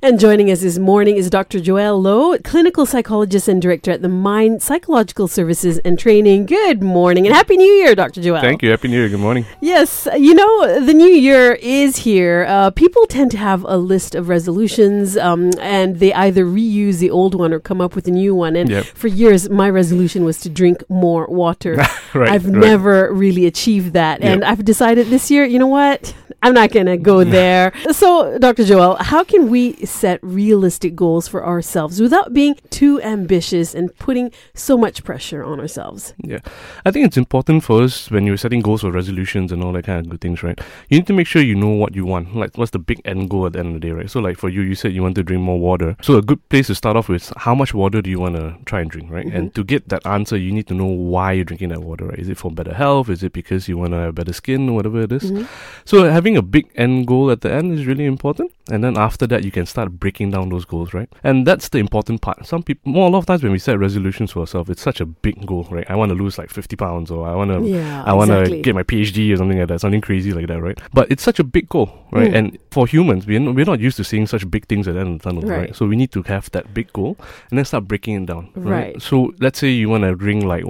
And joining us this morning is Dr. Joel Low, clinical psychologist and director at The Mind Psychological Services and Training. Good morning and Happy New Year, Dr. Joel. Thank you. Happy New Year. Good morning. Yes. You know, the new year is here. People tend to have a list of resolutions and they either reuse the old one or come up with a new one. And for years, my resolution was to drink more water. I've never really achieved that. And I've decided this year, you know what? I'm not going to go there. So, Dr. Joel, how can we set realistic goals for ourselves without being too ambitious and putting so much pressure on ourselves? Yeah, I think it's important for us when you're setting goals or resolutions and all that kind of good things, right? You need to make sure you know what you want. Like, what's the big end goal at the end of the day, right? So, like for you, you said you want to drink more water. So, a good place to start off with is how much water do you want to try and drink, right? Mm-hmm. And to get that answer, you need to know why you're drinking that water, right? Is it for better health? Is it because you want to have better skin or whatever it is? Mm-hmm. So, having a big end goal at the end is really important, and then after that you can start breaking down those goals, right? And that's the important part. Some people, a lot of times when we set resolutions for ourselves, it's such a big goal, right? I want to lose like 50 pounds, or I want to get my PhD or something like that, something crazy like that, right? But it's such a big goal, right? And for humans, we're not used to seeing such big things at the end of the tunnel, right? So we need to have that big goal and then start breaking it down, right? So let's say you want to drink like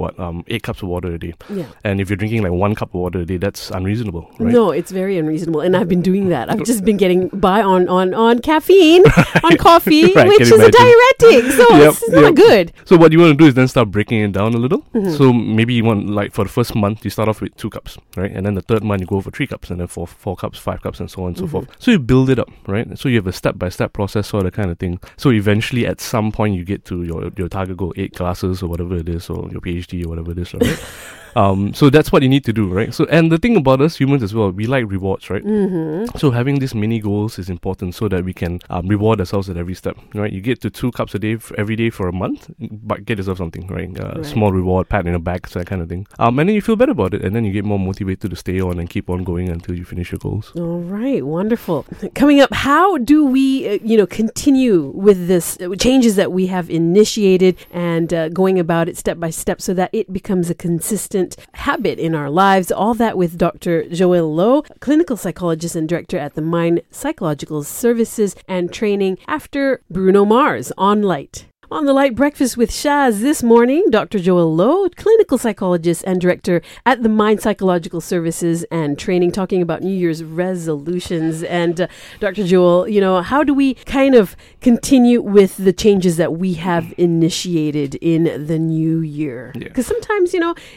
8 cups of water a day, and if you're drinking like 1 cup of water a day, that's unreasonable, right? No, it's very unreasonable. And I've been doing that. I've just been getting by on caffeine, on coffee, right, which is a diuretic. So it's not good. So what you want to do is then start breaking it down a little. Mm-hmm. So maybe you want, like for the first month, you start off with 2 cups, right? And then the third month, you go for 3 cups, and then for 4 cups, 5 cups, and so on and so forth. So you build it up, right? So you have a step-by-step process, sort of kind of thing. So eventually, at some point, you get to your target goal, 8 classes or whatever it is, or your PhD or whatever it is, right? So that's what you need to do, right? So, and the thing about us humans as well, we like rewards, right? Mm-hmm. So having these mini goals is important so that we can reward ourselves at every step, right? You get to 2 cups a day every day for a month, but get yourself something, right? Small reward, pat in the back, so that kind of thing. And then you feel better about it, and then you get more motivated to stay on and keep on going until you finish your goals. All right, wonderful. Coming up, how do we, continue with this changes that we have initiated and going about it step by step so that it becomes a consistent habit in our lives? All that with Dr. Joel Low, clinical psychologist and director at the Mind Psychological Services and Training, after Bruno Mars on Lite. On The Lite Breakfast with Shaz this morning, Dr. Joel Low, clinical psychologist and director at the Mind Psychological Services and Training, talking about New Year's resolutions. And Dr. Joel, how do we kind of continue with the changes that we have initiated in the new year? Because sometimes,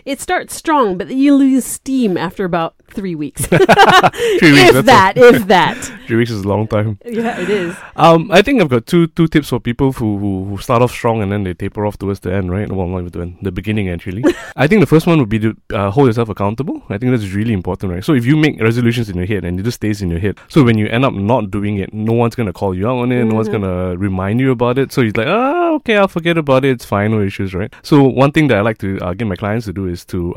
it starts strong, but you lose steam after about 3 weeks. 3 weeks, if that. 3 weeks is a long time. Yeah, it is. I think I've got two tips for people who start off strong and then they taper off towards the end, right? Well, not even the end, the beginning actually. I think the first one would be to hold yourself accountable. I think that's really important, right? So if you make resolutions in your head and it just stays in your head, so when you end up not doing it, no one's going to call you out on it, no one's going to remind you about it. So you're like, okay, I'll forget about it. It's fine, no issues, right? So one thing that I like to get my clients to do is to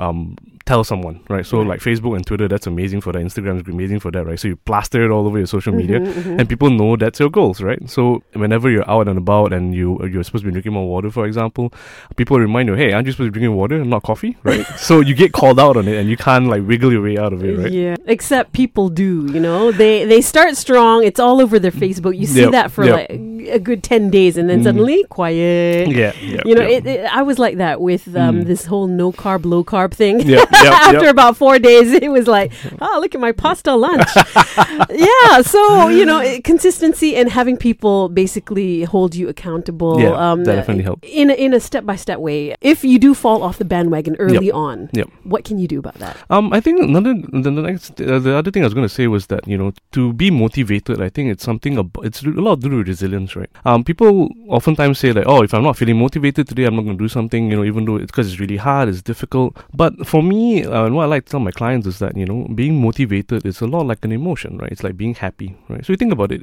tell someone, right? So like Facebook and Twitter, that's amazing for that. Instagram is amazing for that, right? So you plaster it all over your social media, and people know that's your goals, right? So whenever you're out and about and you're supposed to be drinking more water, for example, people remind you, hey, aren't you supposed to be drinking water and not coffee, right? So you get called out on it and you can't like wiggle your way out of it, right? Yeah, except people do, they start strong. It's all over their Facebook. You see that for like a good 10 days and then suddenly quiet. I was like that with this whole no carb, low carb thing. After about 4 days, it was like, look at my pasta lunch. So, consistency and having people basically hold you accountable. That definitely helps. In a step-by-step way. If you do fall off the bandwagon early on, what can you do about that? I think the other thing I was going to say was that, to be motivated, I think it's a lot to do with resilience, right? People oftentimes say like, if I'm not feeling motivated today, I'm not going to do something, even though it's really hard, it's difficult. But for me, and what I like to tell my clients is that, being motivated is a lot like an emotion, right? It's like being happy, right? So you think about it,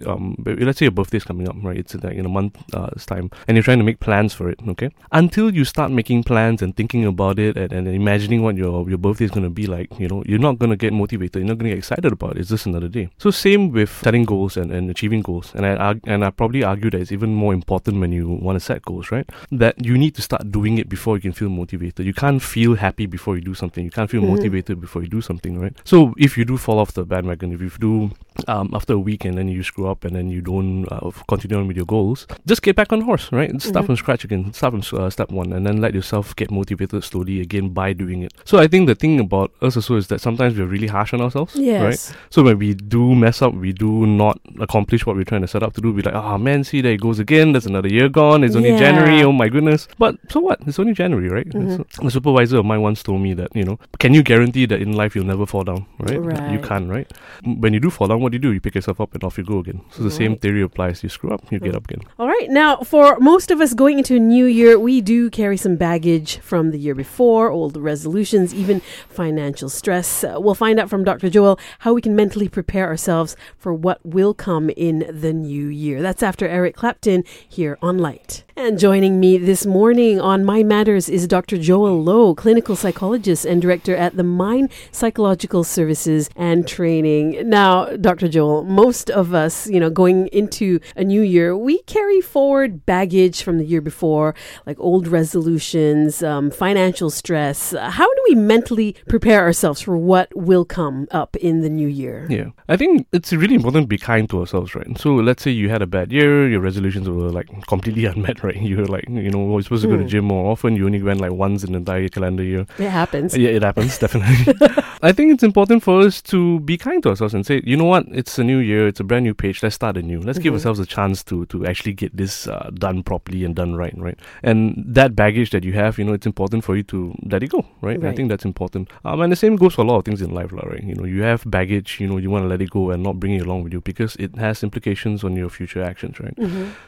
let's say your birthday's coming up, right? It's like in a month's time and you're trying to make plans for it, okay? Until you start making plans and thinking about it and imagining what your birthday is going to be like, you're not going to get motivated. You're not going to get excited about it. It's just another day. So same with setting goals and achieving goals. And I probably argue that it's even more important when you want to set goals, right? That you need to start doing it before you can feel motivated. You can't feel happy before you do something. You can't feel motivated before you do something, right? So if you do fall off the bandwagon, if you do after a week and then you screw up and then you don't continue on with your goals, just get back on horse, right? Start from scratch again. Start from step one, and then let yourself get motivated slowly again by doing it. So I think the thing about us also is that sometimes we're really harsh on ourselves, right? So when we do mess up, we do not accomplish what we're trying to set up to do. We're like, ah, oh, man, see, there it goes again. There's another year gone. It's only January. Oh my goodness. But so what? It's only January, right? Mm-hmm. A supervisor of mine once told me that, you know, can you guarantee that in life you'll never fall down, right? You can't, right? When you do fall down, what do? You pick yourself up and off you go again. So the same theory applies. You screw up, you get up again. All right. Now, for most of us going into a new year, we do carry some baggage from the year before, old resolutions, even financial stress. We'll find out from Dr. Joel how we can mentally prepare ourselves for what will come in the new year. That's after Eric Clapton here on Lite. And joining me this morning on My Matters is Dr. Joel Low, clinical psychologist and director at The Mind Psychological Services and Training. Now, Dr. Joel, most of us, you know, going into a new year, we carry forward baggage from the year before, like old resolutions, financial stress. How do we mentally prepare ourselves for what will come up in the new year? Yeah, I think it's really important to be kind to ourselves, right? So let's say you had a bad year, your resolutions were like completely unmet, right? You were like, you know, we're supposed to go to the gym more often. You only went like once in the entire calendar year. It happens. Yeah, it happens, definitely. I think it's important for us to be kind to ourselves and say, you know what? It's a new year. It's a brand new page. Let's start anew. Let's give ourselves a chance to actually get this done properly and done right, right? And that baggage that you have, you know, it's important for you to let it go, right? I think that's important. And the same goes for a lot of things in life, right? You know, you have baggage, you know, you want to let it go and not bring it along with you because it has implications on your future actions, right?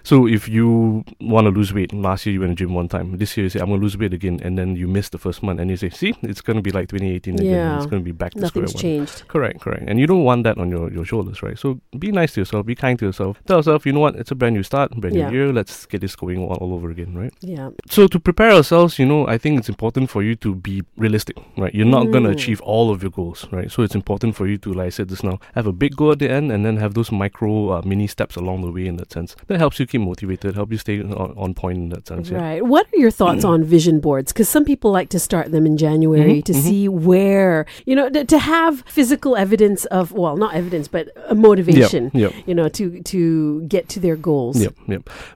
So if you want to lose weight, last year you went to the gym one time. This year you say, I'm going to lose weight again. And then you miss the first month and you say, see, it's going to be like 2018 again. It's going to be back to Nothing's changed. Correct. And you don't want that on your shoulders, right? So be nice to yourself, be kind to yourself. Tell yourself, you know what, it's a brand new start, brand new year, let's get this going all over again, right? Yeah. So to prepare ourselves, you know, I think it's important for you to be realistic, right? You're not going to achieve all of your goals, right? So it's important for you to, like I said just now, have a big goal at the end and then have those micro mini steps along the way in that sense. That helps you keep motivated, help you stay on point in that sense. Right. Yeah. What are your thoughts on vision boards? Because some people like to start them in January to see where, you know, to have physical evidence of, well, not evidence, but a motivation, you know, to get to their goals.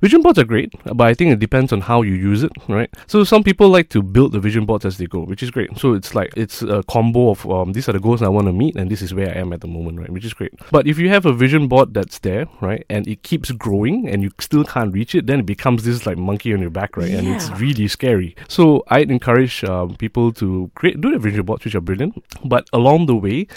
Vision boards are great, but I think it depends on how you use it, right? So some people like to build the vision boards as they go, which is great. So it's like, it's a combo of these are the goals I want to meet and this is where I am at the moment, right? Which is great. But if you have a vision board that's there, right, and it keeps growing and you still can't reach it, then it becomes this like monkey on your back, right? And it's really scary. So I'd encourage people to do their vision boards, which are brilliant, but along the way,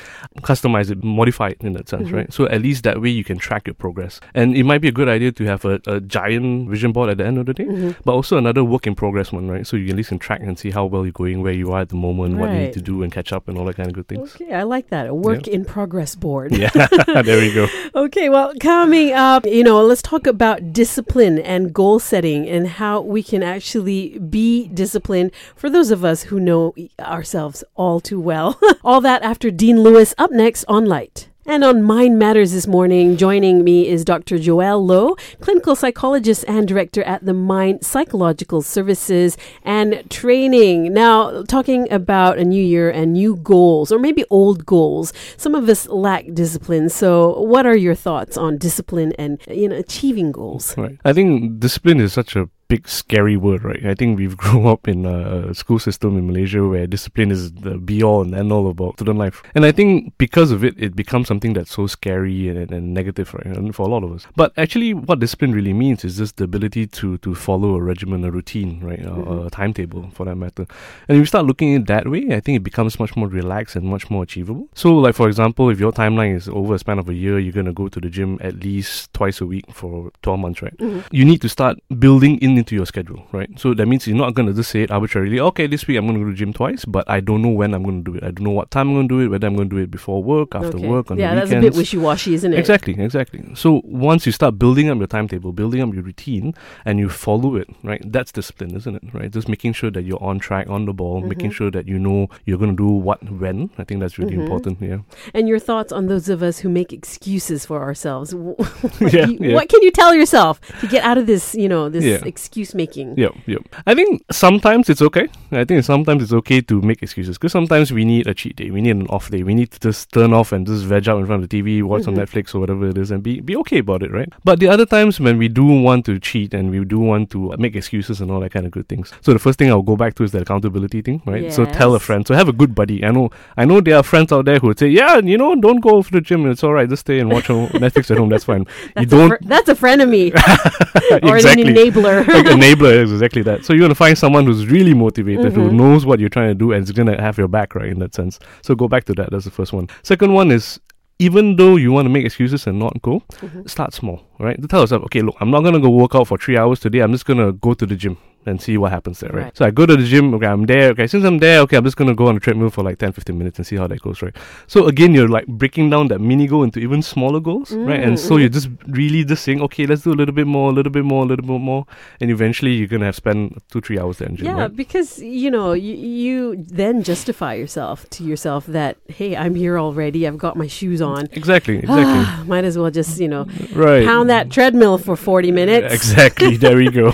customize it, modify it in that sense, right? So at least that way you can track your progress. And it might be a good idea to have a giant vision board at the end of the day, but also another work in progress one, right? So you at least can track and see how well you're going, where you are at the moment, what you need to do and catch up and all that kind of good things. Okay, I like that. A work in progress board. There we go. Okay, well, coming up, you know, let's talk about discipline and goal setting and how we can actually be disciplined for those of us who know ourselves all too well. All that after Dean Lewis up next on Lite. And on Mind Matters this morning, joining me is Dr. Joel Low, clinical psychologist and director at the Mind Psychological Services and Training. Now, talking about a new year and new goals, or maybe old goals, some of us lack discipline. So what are your thoughts on discipline and, you know, achieving goals? Right. I think discipline is such a big scary word, right? I think we've grown up in a school system in Malaysia where discipline is the be-all and end-all about student life. And I think because of it, it becomes something that's so scary and negative, right? And for a lot of us. But actually, what discipline really means is just the ability to follow a regimen, a routine, right? A timetable, for that matter. And if you start looking at it that way, I think it becomes much more relaxed and much more achievable. So, like, for example, if your timeline is over a span of a year, you're going to go to the gym at least twice a week for 12 months, right? You need to start building in into your schedule, right? So that means you're not going to just say it arbitrarily, okay, this week I'm going to go to the gym twice, but I don't know when I'm going to do it. I don't know what time I'm going to do it, whether I'm going to do it before work, after work, on the weekends. Yeah, that's a bit wishy-washy, isn't it? Exactly. So once you start building up your timetable, building up your routine, and you follow it, right? That's discipline, isn't it? Right? Just making sure that you're on track, on the ball, making sure that you know you're going to do what, when. I think that's really important, yeah. And your thoughts on those of us who make excuses for ourselves. What can you tell yourself to get out of this, you know, this excuse? excuse making. Yep. I think sometimes it's okay to make excuses, because sometimes we need a cheat day. We need an off day. We need to just turn off and just veg out in front of the TV, watch on Netflix or whatever it is, and be okay about it, right? But the other times when we do want to cheat and we do want to make excuses and all that kind of good things. So the first thing I'll go back to is the accountability thing, right? Yes. So tell a friend. So have a good buddy. I know there are friends out there who would say, yeah, don't go to the gym. It's all right. Just stay and watch Netflix at home. That's fine. That's a frenemy. Or exactly. An enabler. Like, enabler is exactly that. So you want to find someone who's really motivated, who knows what you're trying to do and is going to have your back, right, in that sense. So go back to that. That's the first one. Second one is, even though you want to make excuses and not go, start small, right? To tell yourself, okay, look, I'm not going to go work out for 3 hours today. I'm just going to go to the gym and see what happens there, right? So I go to the gym, okay, I'm there, okay, since I'm there, okay, I'm just going to go on a treadmill for like 10-15 minutes and see how that goes, right? So again, you're like breaking down that mini goal into even smaller goals, right? And so you're just really just saying, okay, let's do a little bit more, and eventually you're going to have spent 2-3 hours there in gym, right? Because, you then justify yourself that, hey, I'm here already, I've got my shoes on. Exactly. Might as well just, pound that treadmill for 40 minutes. Exactly, there we go.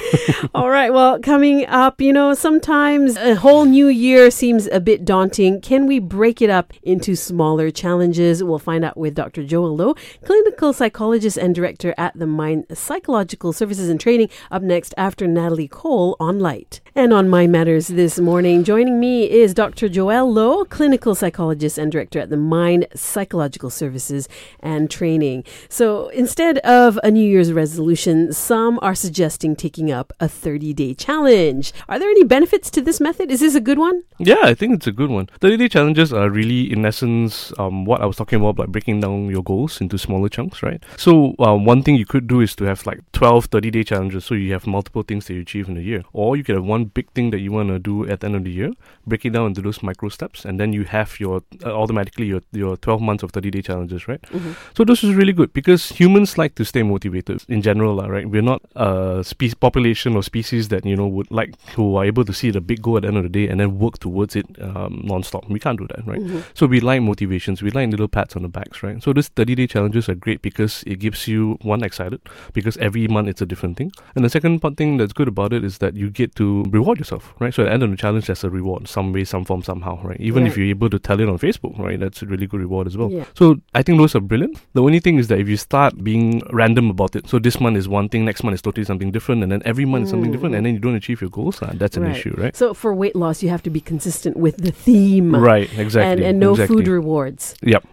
All right, well, coming up, sometimes a whole new year seems a bit daunting. Can we break it up into smaller challenges? We'll find out with Dr. Joel Low, clinical psychologist and director at The Mind Psychological Services and Training, up next after Natalie Cole on Lite. And on Mind Matters this morning, joining me is Dr. Joel Low, clinical psychologist and director at The Mind Psychological Services and Training. So instead of a New Year's resolution, some are suggesting taking up a 30-day challenge. Are there any benefits to this method? Is this a good one? Yeah, I think it's a good one. 30-day challenges are really, in essence, what I was talking about, like breaking down your goals into smaller chunks, right? So one thing you could do is to have like 12 30-day challenges, so you have multiple things that you achieve in a year. Or you could have one big thing that you want to do at the end of the year, break it down into those micro steps, and then you have your automatically your 12 months of 30-day challenges, right? So this is really good because humans like to stay motivated in general, right? We're not a population or species that who are able to see the big goal at the end of the day and then work towards it non-stop. We can't do that, right? So we like motivations. We like little pats on the backs, right? So this 30-day challenges are great because it gives you, one, excited, because every month it's a different thing. And the second thing that's good about it is that you get to reward yourself, right? So at the end of the challenge, there's a reward, some way, some form, somehow, right? Even if you're able to tell it on Facebook, right? That's a really good reward as well. Yeah. So I think those are brilliant. The only thing is that if you start being random about it, so this month is one thing, next month is totally something different, and then every month is something different, and then you don't achieve your goals, that's an issue, right? So for weight loss, you have to be consistent with the theme. Right, exactly. And no food rewards. Yep,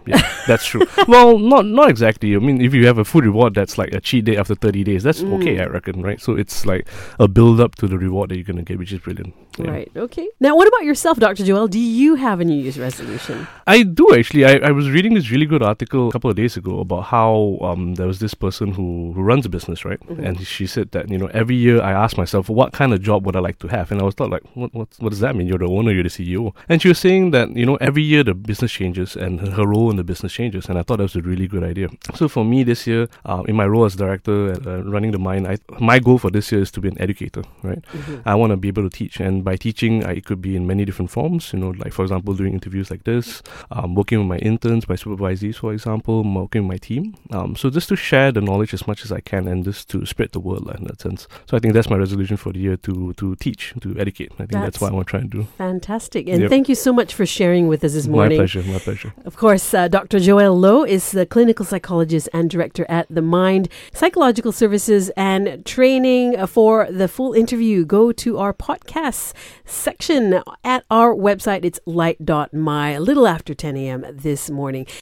that's true. Well, not exactly. I mean, if you have a food reward, that's like a cheat day after 30 days. That's okay, I reckon, right? So it's like a build-up to the reward that you're going to get, which is brilliant. Yeah. Right, okay. Now, what about yourself, Dr. Joel? Do you have a New Year's resolution? I do, actually. I was reading this really good article a couple of days ago about how there was this person who runs a business, right? And she said that, every year I ask myself, what kind of job would I like to have? And I was thought like, what does that mean? You're the owner, you're the CEO. And she was saying that, every year the business changes and her role in the business changes. And I thought that was a really good idea. So for me this year, in my role as director at running the Mind, my goal for this year is to be an educator, right? I want to be able to teach. And by teaching, it could be in many different forms, like for example, doing interviews like this, working with my interns, my supervisees, for example, working with my team. So just to share the knowledge as much as I can and just to spread the word in that sense. So I think that's my resolution for the year, to teach, to educate. I think that's what I want to try and do. Fantastic. And thank you so much for sharing with us this morning. My pleasure. Of course, Dr. Joel Low is the clinical psychologist and director at The Mind Psychological Services and Training. For the full interview, go to our podcasts section at our website. It's lite.my, a little after 10 a.m. this morning.